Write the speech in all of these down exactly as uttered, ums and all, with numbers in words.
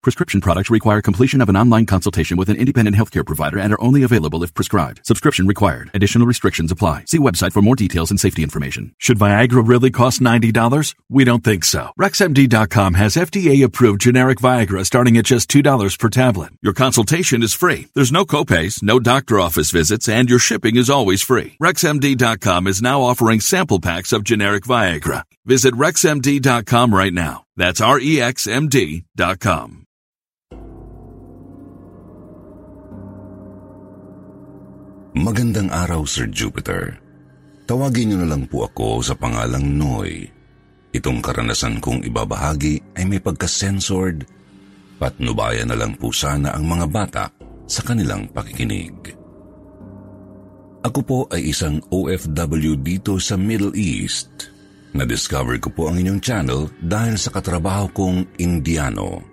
Prescription products require completion of an online consultation with an independent healthcare provider and are only available if prescribed. Subscription required. Additional restrictions apply. See website for more details and safety information. Should Viagra really cost ninety dollars? We don't think so. Rex M D dot com has F D A-approved generic Viagra starting at just two dollars per tablet. Your consultation is free. There's no copays, no doctor office visits, and your shipping is always free. Rex M D dot com is now offering sample packs of generic Viagra. Visit Rex M D dot com right now. That's R E X M D dot com. Magandang araw, Sir Jupiter. Tawagin niyo na lang po ako sa pangalang Noy. Itong karanasan kong ibabahagi ay may pagka-censored. Patnubayan na lang po sana ang mga bata sa kanilang pakikinig. Ako po ay isang O F W dito sa Middle East. Na-discover ko po ang inyong channel dahil sa katrabaho kong Indiano.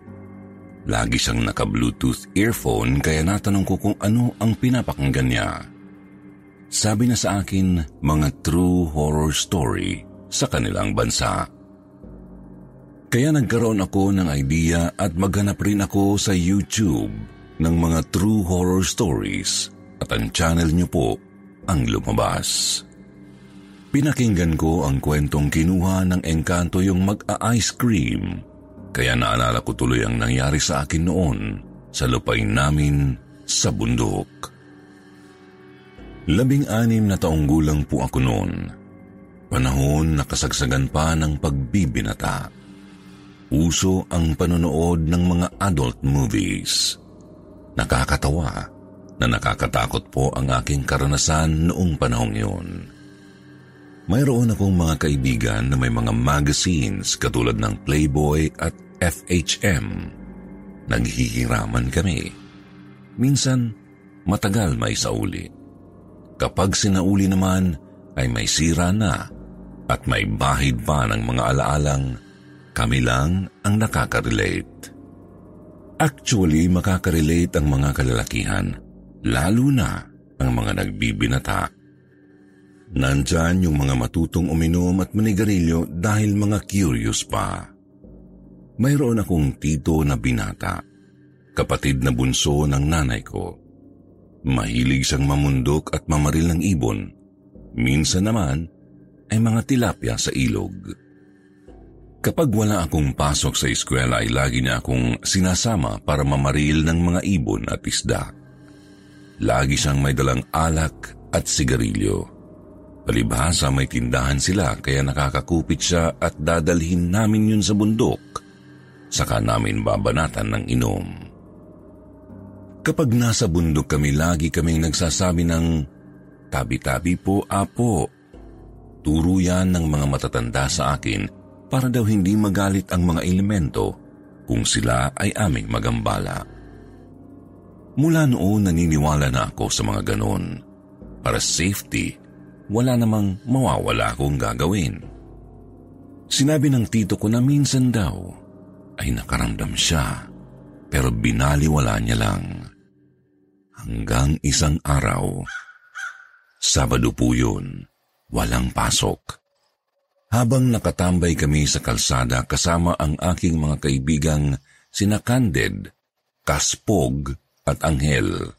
Lagi siyang naka-Bluetooth earphone kaya natanong ko kung ano ang pinapakinggan niya. Sabi na sa akin, mga true horror story sa kanilang bansa. Kaya nagkaroon ako ng idea at maghanap rin ako sa YouTube ng mga true horror stories at ang channel niyo po ang lumabas. Pinakinggan ko ang kwentong kinuha ng engkanto yung mag-a-ice cream. Kaya naalala ko tuloy ang nangyari sa akin noon sa lupain namin sa bundok. Labing-anim na taong gulang po ako noon. Panahon na kasagsagan pa ng pagbibinata. Uso ang panonood ng mga adult movies. Nakakatawa na nakakatakot po ang aking karanasan noong panahong yun. Mayroon akong mga kaibigan na may mga magazines katulad ng Playboy at F H M. Naghihiraman kami. Minsan, matagal may sauli. Kapag sinauli naman, ay may sira na at may bahid pa ng mga alaalang kami lang ang nakaka-relate. Actually, makaka-relate ang mga kalalakihan, lalo na ang mga nagbibinata. Nandyan yung mga matutong uminom at manigarilyo dahil mga curious pa. Mayroon akong tito na binata, kapatid na bunso ng nanay ko. Mahilig siyang mamundok at mamaril ng ibon. Minsan naman ay mga tilapia sa ilog. Kapag wala akong pasok sa eskwela ay lagi niya akong sinasama para mamaril ng mga ibon at isda. Lagi siyang may dalang alak at sigarilyo. Palibhasa may tindahan sila kaya nakakakupit siya at dadalhin namin yun sa bundok. Saka namin babanatan ng inom. Kapag nasa bundok kami, lagi kaming nagsasabi ng, "Tabi-tabi po, apo." Turo yan ng mga matatanda sa akin para daw hindi magalit ang mga elemento kung sila ay aming magambala. Mula noon naniniwala na ako sa mga ganon. Para safety, wala namang mawawala akong gagawin. Sinabi ng tito ko na minsan daw ay nakaramdam siya pero binaliwala niya lang. Hanggang isang araw, Sabado po yun, walang pasok. Habang nakatambay kami sa kalsada kasama ang aking mga kaibigang sina Candid, Kaspog at Anghel.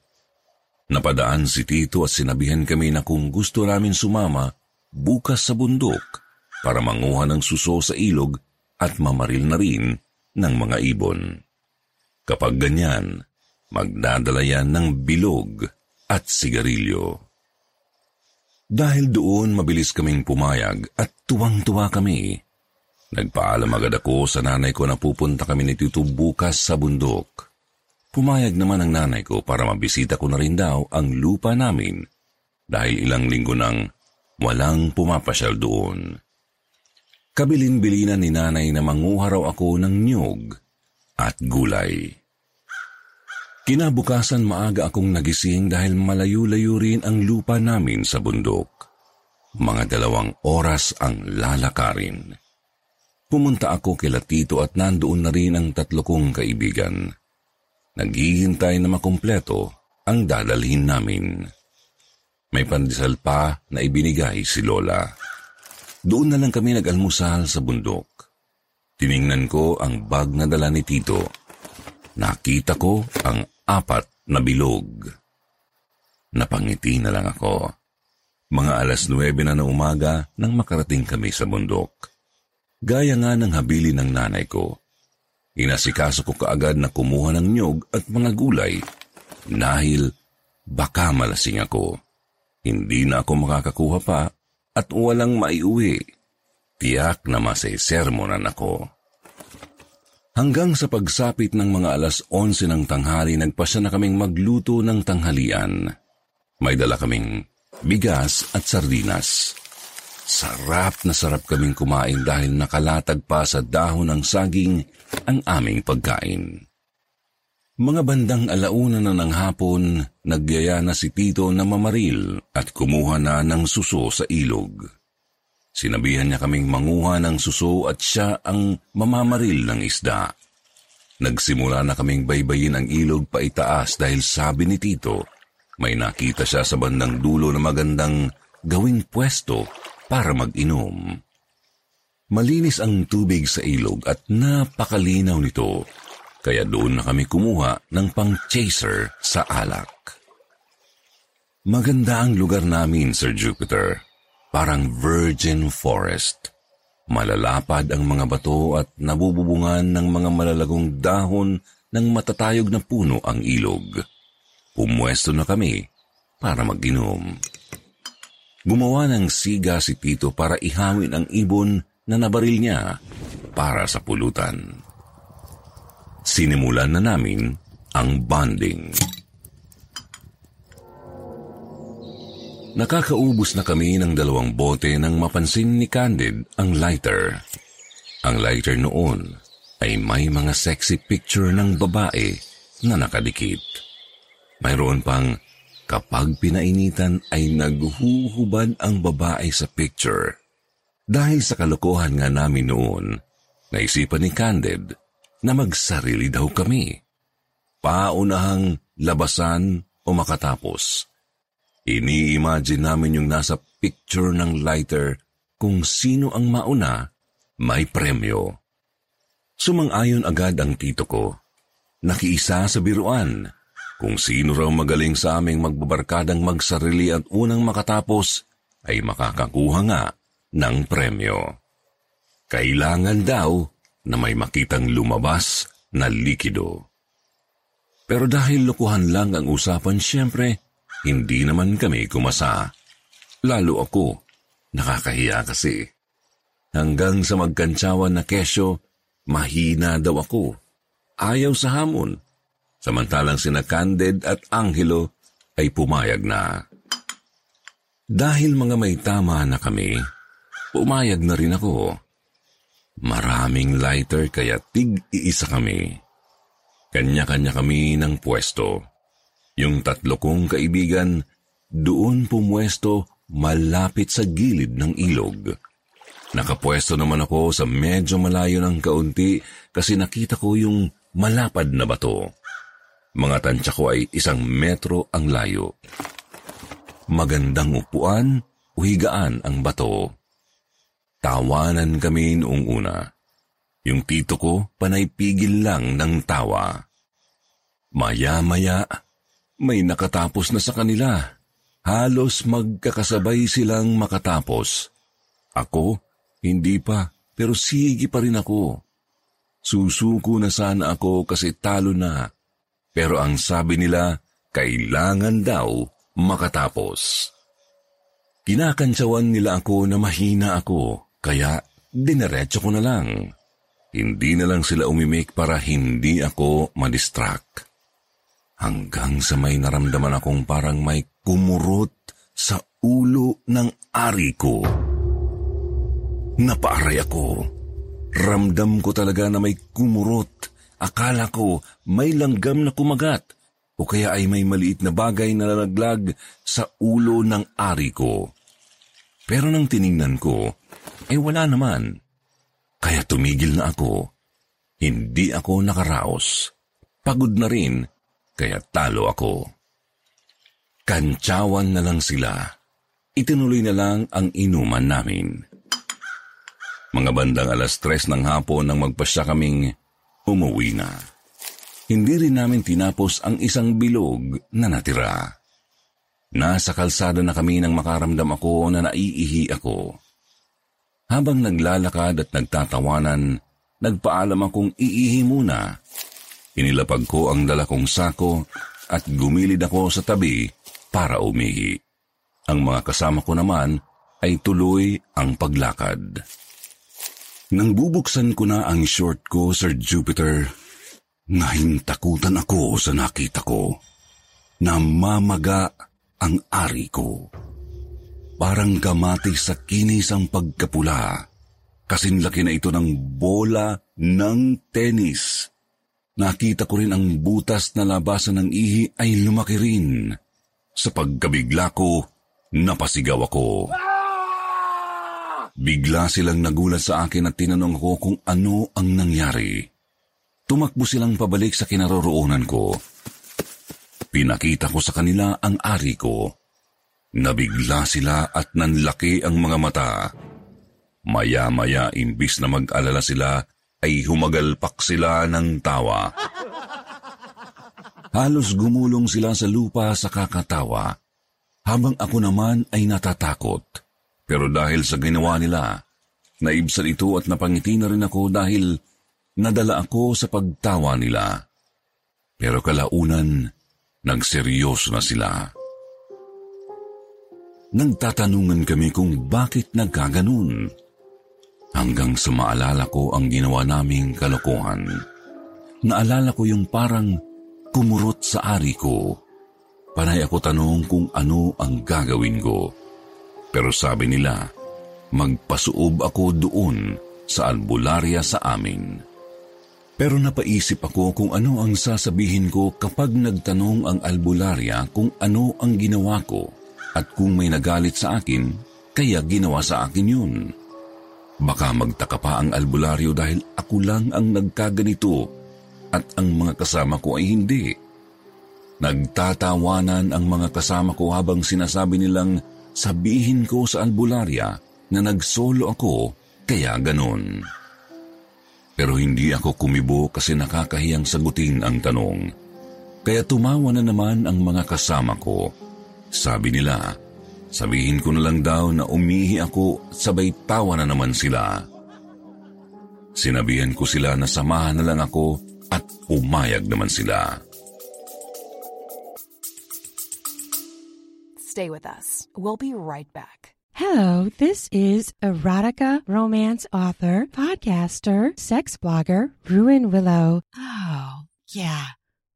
Napadaan si tito at sinabihan kami na kung gusto namin sumama, bukas sa bundok para manguha ng suso sa ilog at mamaril na rin ng mga ibon. Kapag ganyan, magdadala yan ng bilog at sigarilyo. Dahil doon mabilis kaming pumayag at tuwang-tuwa kami. Nagpaalam agad ako sa nanay ko na pupunta kami ni Tito bukas sa bundok. Pumayag naman ang nanay ko para mabisita ko na rin daw ang lupa namin dahil ilang linggo nang walang pumapasyal doon. Kabilin-bilinan ni nanay na manguha raw ako ng nyog at gulay. Kinabukasan maaga akong nagising dahil malayo-layo rin ang lupa namin sa bundok. Mga dalawang oras ang lalakarin. Pumunta ako kila Tito at nandoon na rin ang tatlo kong kaibigan. Naghihintay na makumpleto ang dadalhin namin. May pandesal pa na ibinigay si Lola. Doon na lang kami nag-almusal sa bundok. Tiningnan ko ang bag na dala ni Tito. Nakita ko ang apat na bilog. Napangiti na lang ako. Mga alas nuwebe na na umaga nang makarating kami sa bundok. Gaya nga ng habili ng nanay ko. Inasikaso ko kaagad na kumuha ng nyog at mga gulay dahil baka malasing ako. Hindi na ako makakakuha pa at walang maiuwi. Tiyak na masesermonan ako. Hanggang sa pagsapit ng mga alas onse ng tanghali, nagpasya na kaming magluto ng tanghalian. May dala kaming bigas at sardinas. Sarap na sarap kaming kumain dahil nakalatag pa sa dahon ng saging ang aming pagkain. Mga bandang alauna na ng hapon, nagyaya na si Tito na mamaril at kumuha na ng suso sa ilog. Sinabihan niya kaming manguha ng suso at siya ang mamamaril ng isda. Nagsimula na kaming baybayin ang ilog paitaas dahil sabi ni Tito, may nakita siya sa bandang dulo na magandang gawing pwesto para mag-inom. Malinis ang tubig sa ilog at napakalinaw nito, kaya doon na kami kumuha ng pang-chaser sa alak. Maganda ang lugar namin, Sir Jupiter. Parang virgin forest. Malalapad ang mga bato at nabububungan ng mga malalagong dahon ng matatayog na puno ang ilog. Pumwesto na kami para mag-inom. Gumawa ng siga si Tito para ihawin ang ibon na nabaril niya para sa pulutan. Sinimulan na namin ang bonding. Nakakaubos na kami ng dalawang bote nang mapansin ni Candid ang lighter. Ang lighter noon ay may mga sexy picture ng babae na nakadikit. Mayroon pang kapag pinainitan ay naghuhubad ang babae sa picture. Dahil sa kalokohan nga namin noon, naisipan ni Candid na magsarili daw kami. Paunahang labasan o makatapos. Ini-imagine namin yung nasa picture ng lighter kung sino ang mauna, may premyo. Sumang-ayon agad ang tito ko. Nakiisa sa biruan. Kung sino raw magaling sa aming magbabarkadang magsarili at unang makatapos ay makakakuha nga ng premyo. Kailangan daw na may makitang lumabas na likido. Pero dahil lokohan lang ang usapan, syempre, hindi naman kami kumasa. Lalo ako, nakakahiya kasi. Hanggang sa magkantsawan na kesyo, mahina daw ako. Ayaw sa hamon. Samantalang sina Candid at Angelo ay pumayag na. Dahil mga may tama na kami, pumayag na rin ako. Maraming lighter kaya tig-iisa kami. Kanya-kanya kami ng pwesto. Yung tatlo kong kaibigan, doon pumwesto malapit sa gilid ng ilog. Nakapwesto naman ako sa medyo malayo ng kaunti kasi nakita ko yung malapad na bato. Mga tansya ko ay isang metro ang layo. Magandang upuan o higaan ang bato. Tawanan kami noong una. Yung tito ko panay-pigil lang ng tawa. Maya-maya, may nakatapos na sa kanila. Halos magkakasabay silang makatapos. Ako, hindi pa, pero sige pa rin ako. Susuko na sana ako kasi talo na. Pero ang sabi nila, kailangan daw makatapos. Kinakantsawan nila ako na mahina ako, kaya dinaretso ko na lang. Hindi na lang sila umimik para hindi ako madistract. Hanggang sa may naramdaman akong parang may kumurot sa ulo ng ari ko. Napaaray ako. Ramdam ko talaga na may kumurot. Akala ko may langgam na kumagat o kaya ay may maliit na bagay na lalaglag sa ulo ng ari ko. Pero nang tiningnan ko, eh wala naman. Kaya tumigil na ako. Hindi ako nakaraos. Pagod na rin. Kaya talo ako. Kantsawan na lang sila. Itinuloy na lang ang inuman namin. Mga bandang alas tres ng hapon nang magpasya kaming umuwi na. Hindi rin namin tinapos ang isang bilog na natira. Nasa kalsada na kami nang makaramdam ako na naiihi ako. Habang naglalakad at nagtatawanan, nagpaalam akong iihi muna. Inilapag ko ang dala kong sako at gumilid ako sa tabi para umihi. Ang mga kasama ko naman ay tuloy ang paglakad. Nang bubuksan ko na ang short ko, Sir Jupiter, nahintakutan ako sa nakita ko. Namamaga ang ari ko. Parang kamatis sa kinis ang pagkapula. Kasinlaki na ito ng bola ng tennis. Nakita ko rin ang butas na labasan ng ihi ay lumaki rin. Sa pagkabigla ko, napasigaw ako. Bigla silang nagulat sa akin at tinanong ko kung ano ang nangyari. Tumakbo silang pabalik sa kinaroroonan ko. Pinakita ko sa kanila ang ari ko. Nabigla sila at nanlaki ang mga mata. Maya-maya, imbis na mag-alala sila, ay humagalpak sila ng tawa. Halos gumulong sila sa lupa sa kakatawa, habang ako naman ay natatakot. Pero dahil sa ginawa nila, naibsan ito at napangiti na rin ako dahil nadala ako sa pagtawa nila. Pero kalaunan, nagseryoso na sila. Nagtatanungan kami kung bakit nagkaganon. Hanggang sa maalala ko ang ginawa naming kalokohan. Naalala ko yung parang kumurot sa ari ko. Panay ako tanong kung ano ang gagawin ko. Pero sabi nila, magpasuob ako doon sa albularya sa amin. Pero napaisip ako kung ano ang sasabihin ko kapag nagtanong ang albularya kung ano ang ginawa ko at kung may nagalit sa akin, kaya ginawa sa akin yun. Baka magtaka pa ang albularyo dahil ako lang ang nagkaganito at ang mga kasama ko ay hindi. Nagtatawanan ang mga kasama ko habang sinasabi nilang sabihin ko sa albularya na nagsolo ako kaya ganon. Pero hindi ako kumibo kasi nakakahiyang sagutin ang tanong. Kaya tumawa na naman ang mga kasama ko. Sabi nila, sabihin ko na lang daw na umihi ako at sabay tawa na naman sila. Sinabihan ko sila na samahan na lang ako at umayag naman sila. Stay with us. We'll be right back. Hello, this is erotica romance author, podcaster, sex blogger, Ruin Willow. Oh, yeah.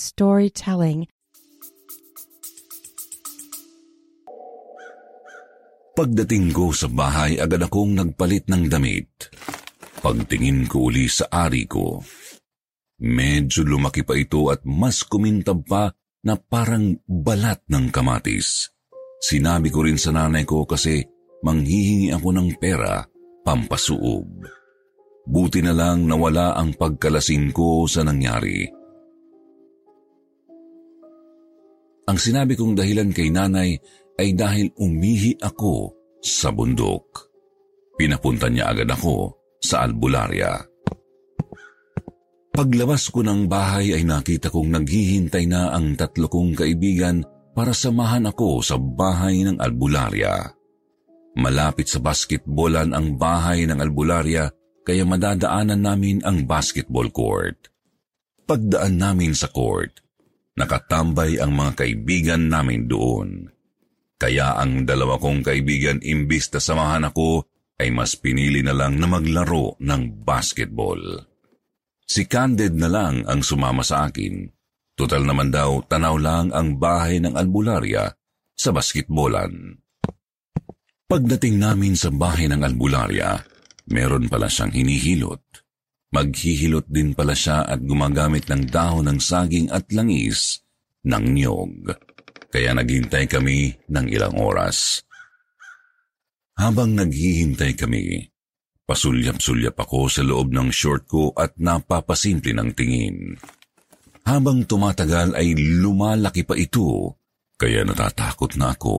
storytelling. Pagdating ko sa bahay, agad akong nagpalit ng damit. Pagtingin ko uli sa ari ko, medyo lumaki pa ito at mas kumintab pa na parang balat ng kamatis. Sinabi ko rin sa nanay ko kasi manghihingi ako ng pera pampasuob. Buti na lang nawala ang pagkalasing ko sa nangyari. Ang sinabi kong dahilan kay nanay ay dahil umihi ako sa bundok. Pinapunta niya agad ako sa albularya. Paglabas ko ng bahay ay nakita kong naghihintay na ang tatlo kong kaibigan para samahan ako sa bahay ng albularya. Malapit sa basketballan ang bahay ng albularya kaya madadaanan namin ang basketball court. Pagdaan namin sa court, nakatambay ang mga kaibigan namin doon. Kaya ang dalawa kong kaibigan imbis na samahan ako ay mas pinili na lang na maglaro ng basketball. Si Candid na lang ang sumama sa akin. Total naman daw, tanaw lang ang bahay ng albularya sa basketbolan. Pagdating namin sa bahay ng albularya, meron pala siyang hinihilot. Maghihilot din pala siya at gumagamit ng dahon ng saging at langis ng niyog. Kaya naghintay kami ng ilang oras. Habang naghihintay kami, pasulyap-sulyap ako sa loob ng short ko at napapasimple ng tingin. Habang tumatagal ay lumalaki pa ito, kaya natatakot na ako.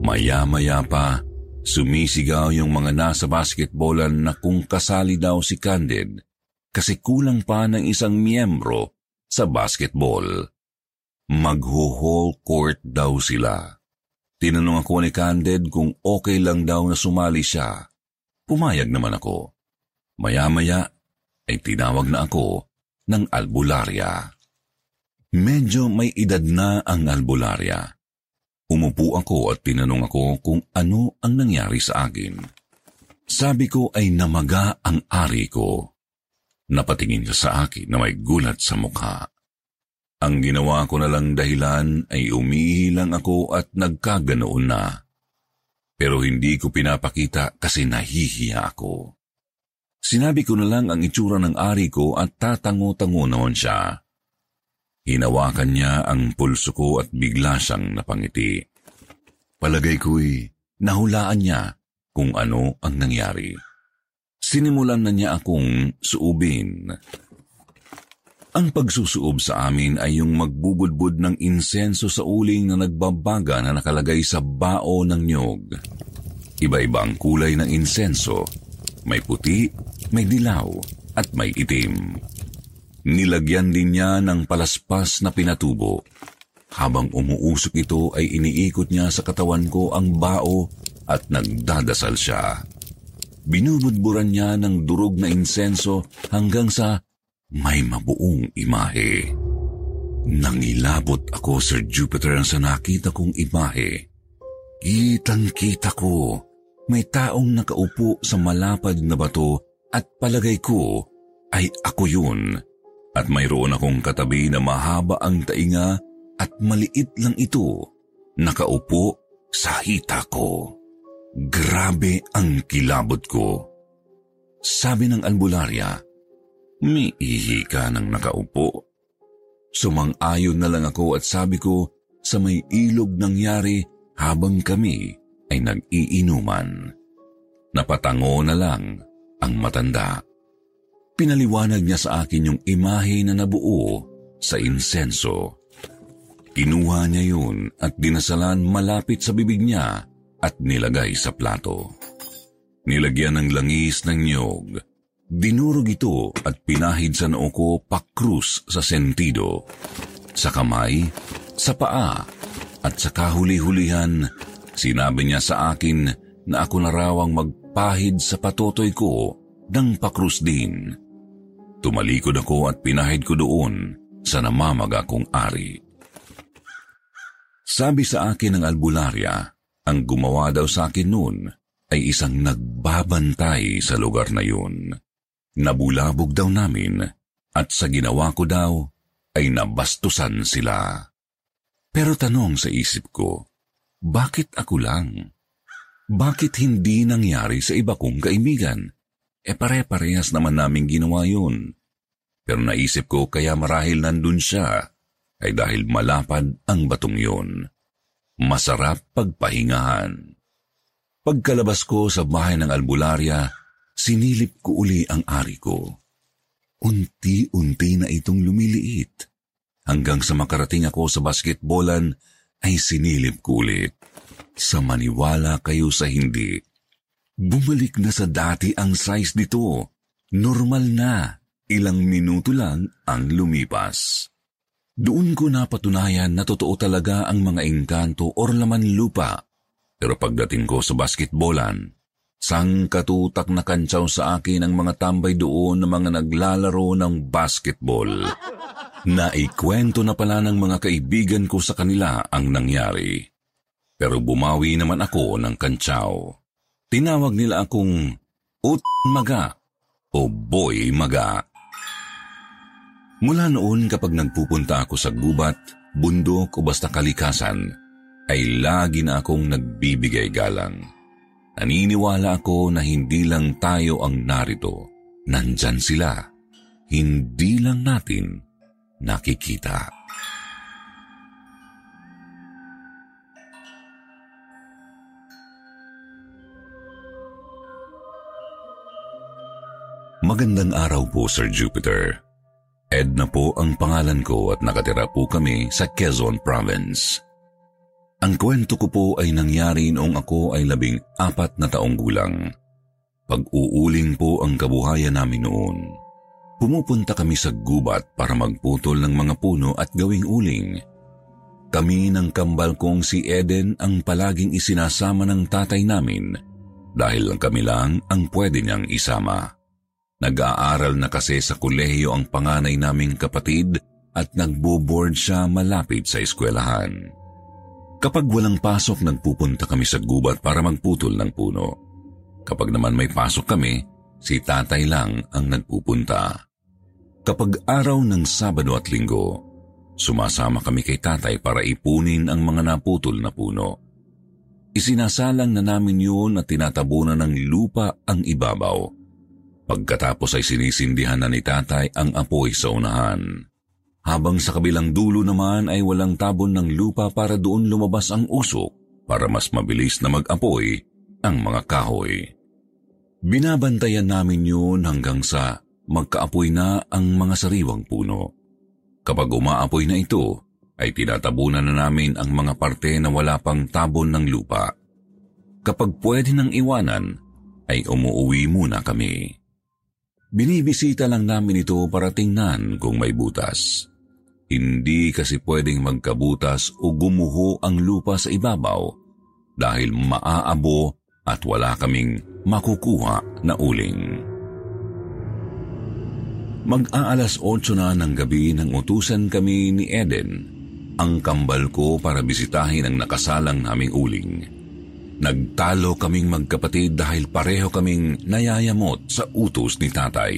Maya-maya pa. Sumisigaw yung mga nasa basketballan na kung kasali daw si Candid kasi kulang pa ng isang miyembro sa basketball. Magho-whole court daw sila. Tinanong ako ni Candid kung okay lang daw na sumali siya. Pumayag naman ako. Maya-maya ay tinawag na ako ng albularya. Medyo may edad na ang albularya. Umupo ako at tinanong ako kung ano ang nangyari sa akin. Sabi ko ay namaga ang ari ko. Napatingin siya sa akin na may gulat sa mukha. Ang ginawa ko na lang dahilan ay umihi lang ako at nagkaganoon na. Pero hindi ko pinapakita kasi nahihiya ako. Sinabi ko na lang ang itsura ng ari ko at tatango-tango naman siya. Hinawakan niya ang pulso ko at bigla siyang napangiti. Palagay ko'y nahulaan niya kung ano ang nangyari. Sinimulan na niya akong suubin. Ang pagsusuob sa amin ay yung magbubudbud ng insenso sa uling na nagbabaga na nakalagay sa bao ng nyog. Iba-iba ang kulay ng insenso. May puti, may dilaw, at may itim. Nilagyan din niya ng palaspas na pinatubo. Habang umuusok ito ay iniikot niya sa katawan ko ang bao at nagdadasal siya. Binubudburan niya ng durog na insenso hanggang sa may mabuong imahe. Nangilabot ako, Sir Jupiter, sa nakita kong imahe. Kitang-kita ko, may taong nakaupo sa malapad na bato at palagay ko ay ako yun. At mayroon akong katabi na mahaba ang tainga at maliit lang ito, nakaupo sa hita ko. Grabe ang kilabot ko. Sabi ng albularya, umiihi ka ng nakaupo. Sumang-ayon na lang ako at sabi ko sa may ilog nangyari habang kami ay nag-iinuman. Napatango na lang ang matanda. Pinaliwanag niya sa akin yung imahe na nabuo sa insenso. Kinuha niya yun at dinasalan malapit sa bibig niya at nilagay sa plato. Nilagyan ng langis ng niyog. Dinurog ito at pinahid sa noo ko pakrus sa sentido, sa kamay, sa paa, at sa kahuli-hulihan Sinabi niya sa akin na ako na raw ang magpahid sa patutoy ko ng pakrus din. Tumalikod ako at pinahid ko doon sa namamaga kong ari. Sabi sa akin ng albularya, ang gumawa daw sa akin noon ay isang nagbabantay sa lugar na yun. Nabulabog daw namin at sa ginawa ko daw ay nabastusan sila. Pero tanong sa isip ko, bakit ako lang? Bakit hindi nangyari sa iba kong kaibigan? E pare-parehas naman naming ginawa yun. Pero naisip ko kaya marahil nandun siya ay dahil malapad ang batong yun. Masarap pagpahingahan. Pagkalabas ko sa bahay ng albularya, sinilip ko uli ang ari ko. Unti-unti na itong lumiliit. Hanggang sa makarating ako sa basketbolan, ay sinilip ko ulit. Sa maniwala kayo sa hindi, bumalik na sa dati ang size nito. Normal na. Ilang minuto lang ang lumipas. Doon ko napatunayan na totoo talaga ang mga engkanto or laman lupa. Pero pagdating ko sa basketbolan, sangkatutak na kantsaw sa akin ang mga tambay doon na mga naglalaro ng basketball. Naikwento na pala ng mga kaibigan ko sa kanila ang nangyari. Pero bumawi naman ako ng kantsaw. Tinawag nila akong ut-maga o boy-maga. Mula noon kapag nagpupunta ako sa gubat, bundok o basta kalikasan, ay lagi na akong nagbibigay galang. Naniniwala ako na hindi lang tayo ang narito, nandyan sila. Hindi lang natin nakikita. Magandang araw po, Sir Jupiter. Ed na po ang pangalan ko at nakatira po kami sa Quezon Province. Ang kwento ko po ay nangyari noong ako ay labing apat na taong gulang. Pag-uuling po ang kabuhayan namin noon. Pumupunta kami sa gubat para magputol ng mga puno at gawing uling. Kami ng kambal kong si Eden ang palaging isinasama ng tatay namin dahil kami lang ang pwede niyang isama. Nag-aaral na kasi sa kolehiyo ang panganay naming kapatid at nagbo-board siya malapit sa eskwelahan. Kapag walang pasok, nagpupunta kami sa gubat para magputol ng puno. Kapag naman may pasok kami, si tatay lang ang nagpupunta. Kapag araw ng Sabado at Linggo, sumasama kami kay tatay para ipunin ang mga naputol na puno. Isinasalang na namin yun at tinatabunan ng lupa ang ibabaw. Pagkatapos ay sinisindihan na ni tatay ang apoy sa unahan. Habang sa kabilang dulo naman ay walang tabon ng lupa para doon lumabas ang usok para mas mabilis na mag-apoy ang mga kahoy. Binabantayan namin yun hanggang sa magkaapoy na ang mga sariwang puno. Kapag umaapoy na ito, ay tinatabunan na namin ang mga parte na wala pang tabon ng lupa. Kapag pwede nang iwanan, ay umuwi muna kami. Binibisita lang namin ito para tingnan kung may butas. Hindi kasi pwedeng magkabutas o gumuho ang lupa sa ibabaw dahil maaabo at wala kaming makukuha na uling. Mag-aalas otso na ng gabi nang utusan kami ni Eden, ang kambal ko, para bisitahin ang nakasalang naming uling. Nagtalo kaming magkapatid dahil pareho kaming nayayamot sa utos ni tatay.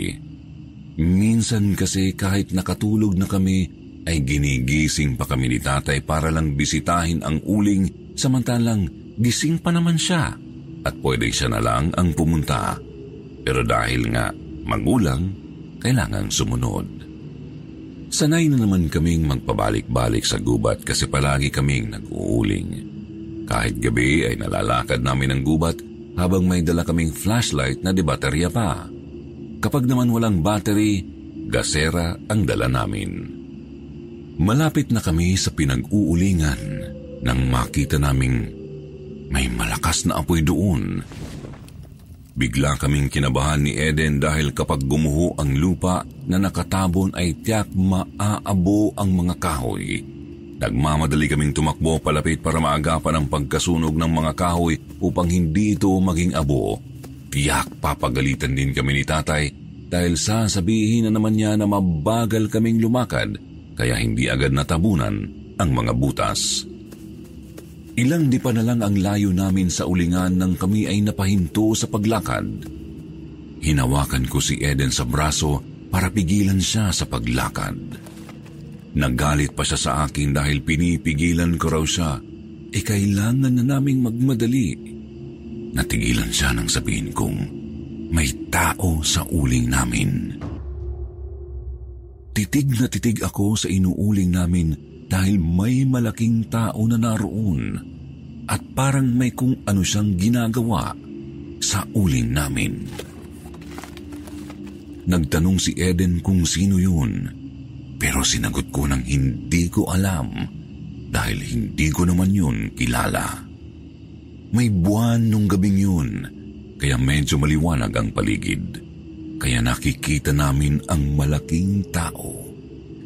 Minsan kasi kahit nakatulog na kami, ay ginigising pa kami ni tatay para lang bisitahin ang uling, samantalang gising pa naman siya at pwede siya na lang ang pumunta. Pero dahil nga magulang, kailangang sumunod. Sanay na naman kaming magpabalik-balik sa gubat kasi palagi kaming nag-uuling. Kahit gabi ay nalalakad namin ang gubat habang may dala kaming flashlight na di baterya pa. Kapag naman walang battery, gasera ang dala namin. Malapit na kami sa pinag-uulingan nang makita naming may malakas na apoy doon. Bigla kaming kinabahan ni Eden dahil kapag gumuho ang lupa na nakatabon ay tiyak maaabo ang mga kahoy. Nagmamadali kaming tumakbo palapit para maagapan ang pagkasunog ng mga kahoy upang hindi ito maging abo. Tiyak papagalitan din kami ni tatay dahil sasabihin na naman niya na mabagal kaming lumakad kaya hindi agad natabunan ang mga butas. Ilang di pa na lang ang layo namin sa ulingan nang kami ay napahinto sa paglakad. Hinawakan ko si Eden sa braso para pigilan siya sa paglakad. Nagalit pa siya sa akin dahil pinipigilan ko raw siya. E kailangan na naming magmadali. Natigilan siya nang sabihin kong may tao sa uling namin. Titig na titig ako sa inuuling namin dahil may malaking tao na naroon at parang may kung ano siyang ginagawa sa uling namin. Nagtanong si Eden kung sino yun, pero sinagot ko nang hindi ko alam dahil hindi ko naman yun kilala. May buwan nung gabing yun, kaya medyo maliwanag ang paligid. Kaya nakikita namin ang malaking tao.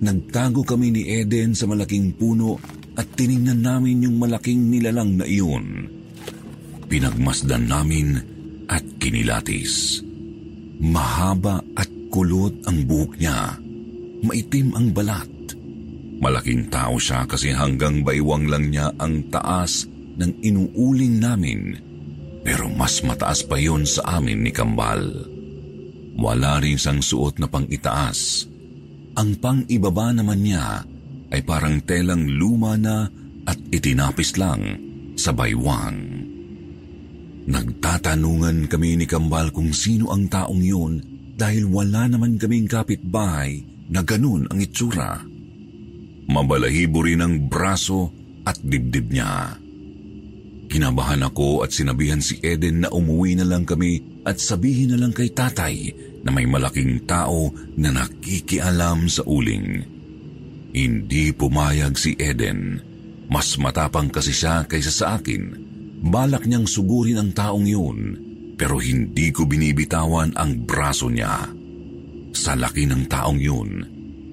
Nagtago kami ni Eden sa malaking puno at tiningnan namin yung malaking nilalang na iyon. Pinagmasdan namin at kinilatis. Mahaba at kulot ang buhok niya. Maitim ang balat. Malaking tao siya kasi hanggang baywang lang niya ang taas ng inuuling namin. Pero mas mataas pa yon sa amin ni Kambal. Wala rin siyang suot na pang itaas. Ang pang-ibaba naman niya ay parang telang luma na at itinapis lang sa baywang. Nagtatanungan kami ni Kambal kung sino ang taong yun dahil wala naman kaming kapitbahay na ganun ang itsura. Mabalahibo rin ang braso at dibdib niya. Kinabahan ako at sinabihan si Eden na umuwi na lang kami at sabihin na lang kay tatay na may malaking tao na nakikialam sa uling. Hindi pumayag si Eden. Mas matapang kasi siya kaysa sa akin. Balak niyang sugurin ang taong yun, pero hindi ko binibitawan ang braso niya. Sa laki ng taong yun,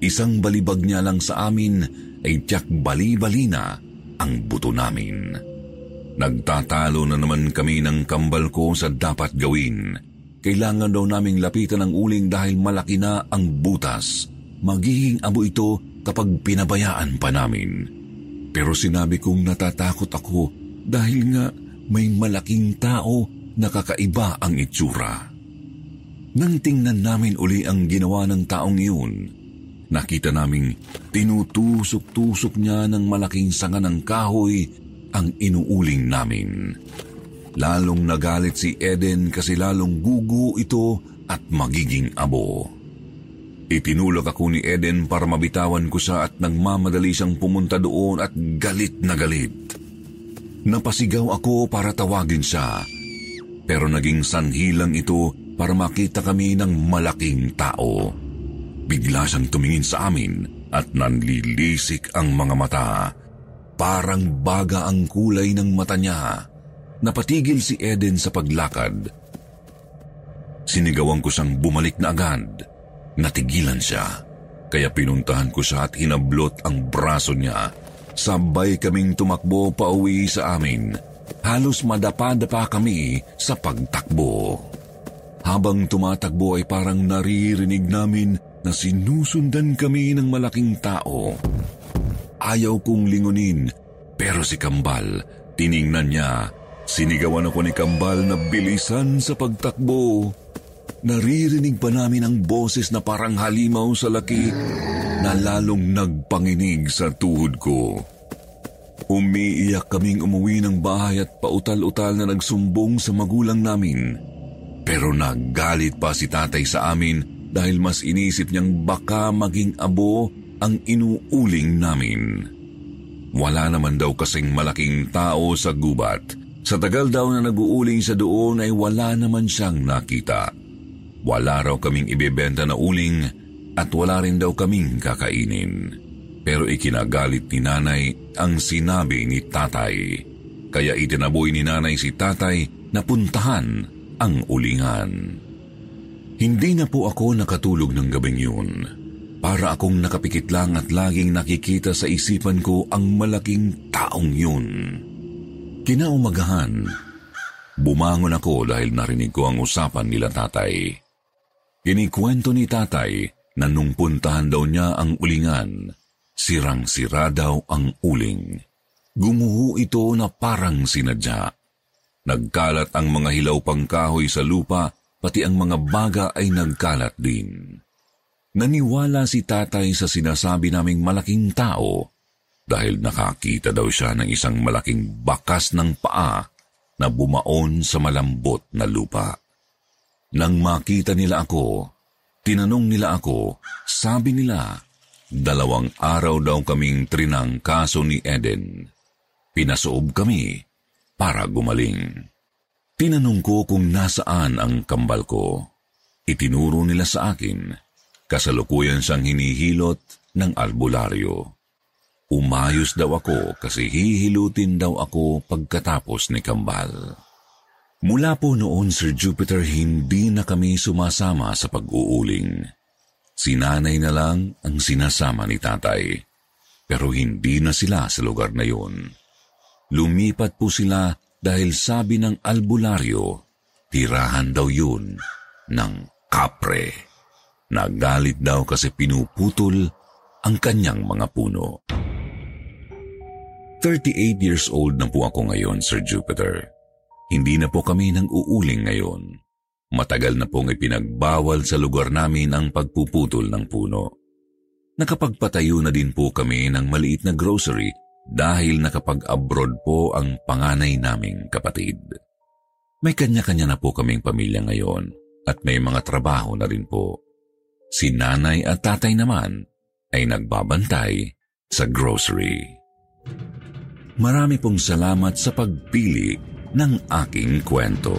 isang balibag niya lang sa amin ay tiyak bali-bali na ang buto namin. Nagtatalo na naman kami ng Kambal ko sa dapat gawin. Kailangan daw naming lapitan ang uling dahil malaki na ang butas. Magiging abo ito kapag pinabayaan pa namin. Pero sinabi kong natatakot ako dahil nga may malaking tao na kakaiba ang itsura. Nang tingnan namin uli ang ginawa ng taong iyon, nakita naming tinutusok-tusok niya ng malaking sanga ng kahoy ang inuuling namin. Lalong nagalit si Eden kasi lalong gugu ito at magiging abo. Itinulak ako ni Eden para mabitawan ko siya at nagmamadali siyang pumunta doon at galit na galit. Napasigaw ako para tawagin siya, pero naging sanhi lang ito para makita kami ng malaking tao. Bigla siyang tumingin sa amin at nanlilisik ang mga mata. Parang baga ang kulay ng mata niya. Napatigil si Eden sa paglakad. Sinigawan ko siyang bumalik na agad. Natigilan siya. Kaya pinuntahan ko siya at hinablot ang braso niya. Sabay kaming tumakbo pauwi sa amin. Halos madapa-dapa kami sa pagtakbo. Habang tumatakbo ay parang naririnig namin na sinusundan kami ng malaking tao. Ayaw kong lingunin, pero si Kambal, tiningnan niya. Sinigawan ako ni Kambal na bilisan sa pagtakbo. Naririnig pa namin ang boses na parang halimaw sa laki na lalong nagpanginig sa tuhod ko. Umiiyak kaming umuwi ng bahay at pautal-utal na nagsumbong sa magulang namin. Pero naggalit pa si tatay sa amin dahil mas inisip niyang baka maging abo ang inuuling namin. Wala naman daw kasing malaking tao sa gubat. Sa tagal daw na nag-uuling sa doon ay wala naman siyang nakita. Wala raw kaming ibebenta na uling at wala rin daw kaming kakainin. Pero ikinagalit ni nanay ang sinabi ni tatay. Kaya itinaboy ni nanay si tatay na puntahan ang ulingan. Hindi na po ako nakatulog ng gabing yun. Para akong nakapikit lang at laging nakikita sa isipan ko ang malaking taong yun. Kinaumagahan, bumangon ako dahil narinig ko ang usapan nila tatay. Inikwento ni tatay na nung puntahan daw niya ang ulingan, sirang-sira daw ang uling. Gumuho ito na parang sinadya. Nagkalat ang mga hilaw pang kahoy sa lupa, pati ang mga baga ay nagkalat din. Naniwala si tatay sa sinasabi naming malaking tao dahil nakakita daw siya ng isang malaking bakas ng paa na bumaon sa malambot na lupa. Nang makita nila ako, tinanong nila ako, sabi nila, dalawang araw daw kaming trinang kaso ni Eden. Pinasoob kami para gumaling. Tinanong ko kung nasaan ang kambal ko. Itinuro nila sa akin. Kasalukuyan siyang hinihilot ng albularyo. Umayos daw ako kasi hihilutin daw ako pagkatapos ni kambal. Mula po noon, Sir Jupiter, hindi na kami sumasama sa pag-uuling. Si nanay na lang ang sinasama ni tatay. Pero hindi na sila sa lugar na yun. Lumipat po sila dahil sabi ng albularyo, tirahan daw yun ng kapre. Nagalit daw kasi pinuputol ang kanyang mga puno. thirty-eight years old na po ako ngayon, Sir Jupiter. Hindi na po kami nang uuling ngayon. Matagal na pong ipinagbawal sa lugar namin ang pagpuputol ng puno. Nakapagpatayo na din po kami ng maliit na grocery dahil nakapag-abroad po ang panganay naming kapatid. May kanya-kanya na po kaming pamilya ngayon at may mga trabaho na rin po. Si nanay at tatay naman ay nagbabantay sa grocery. Marami pong salamat sa pagpili ng aking kwento.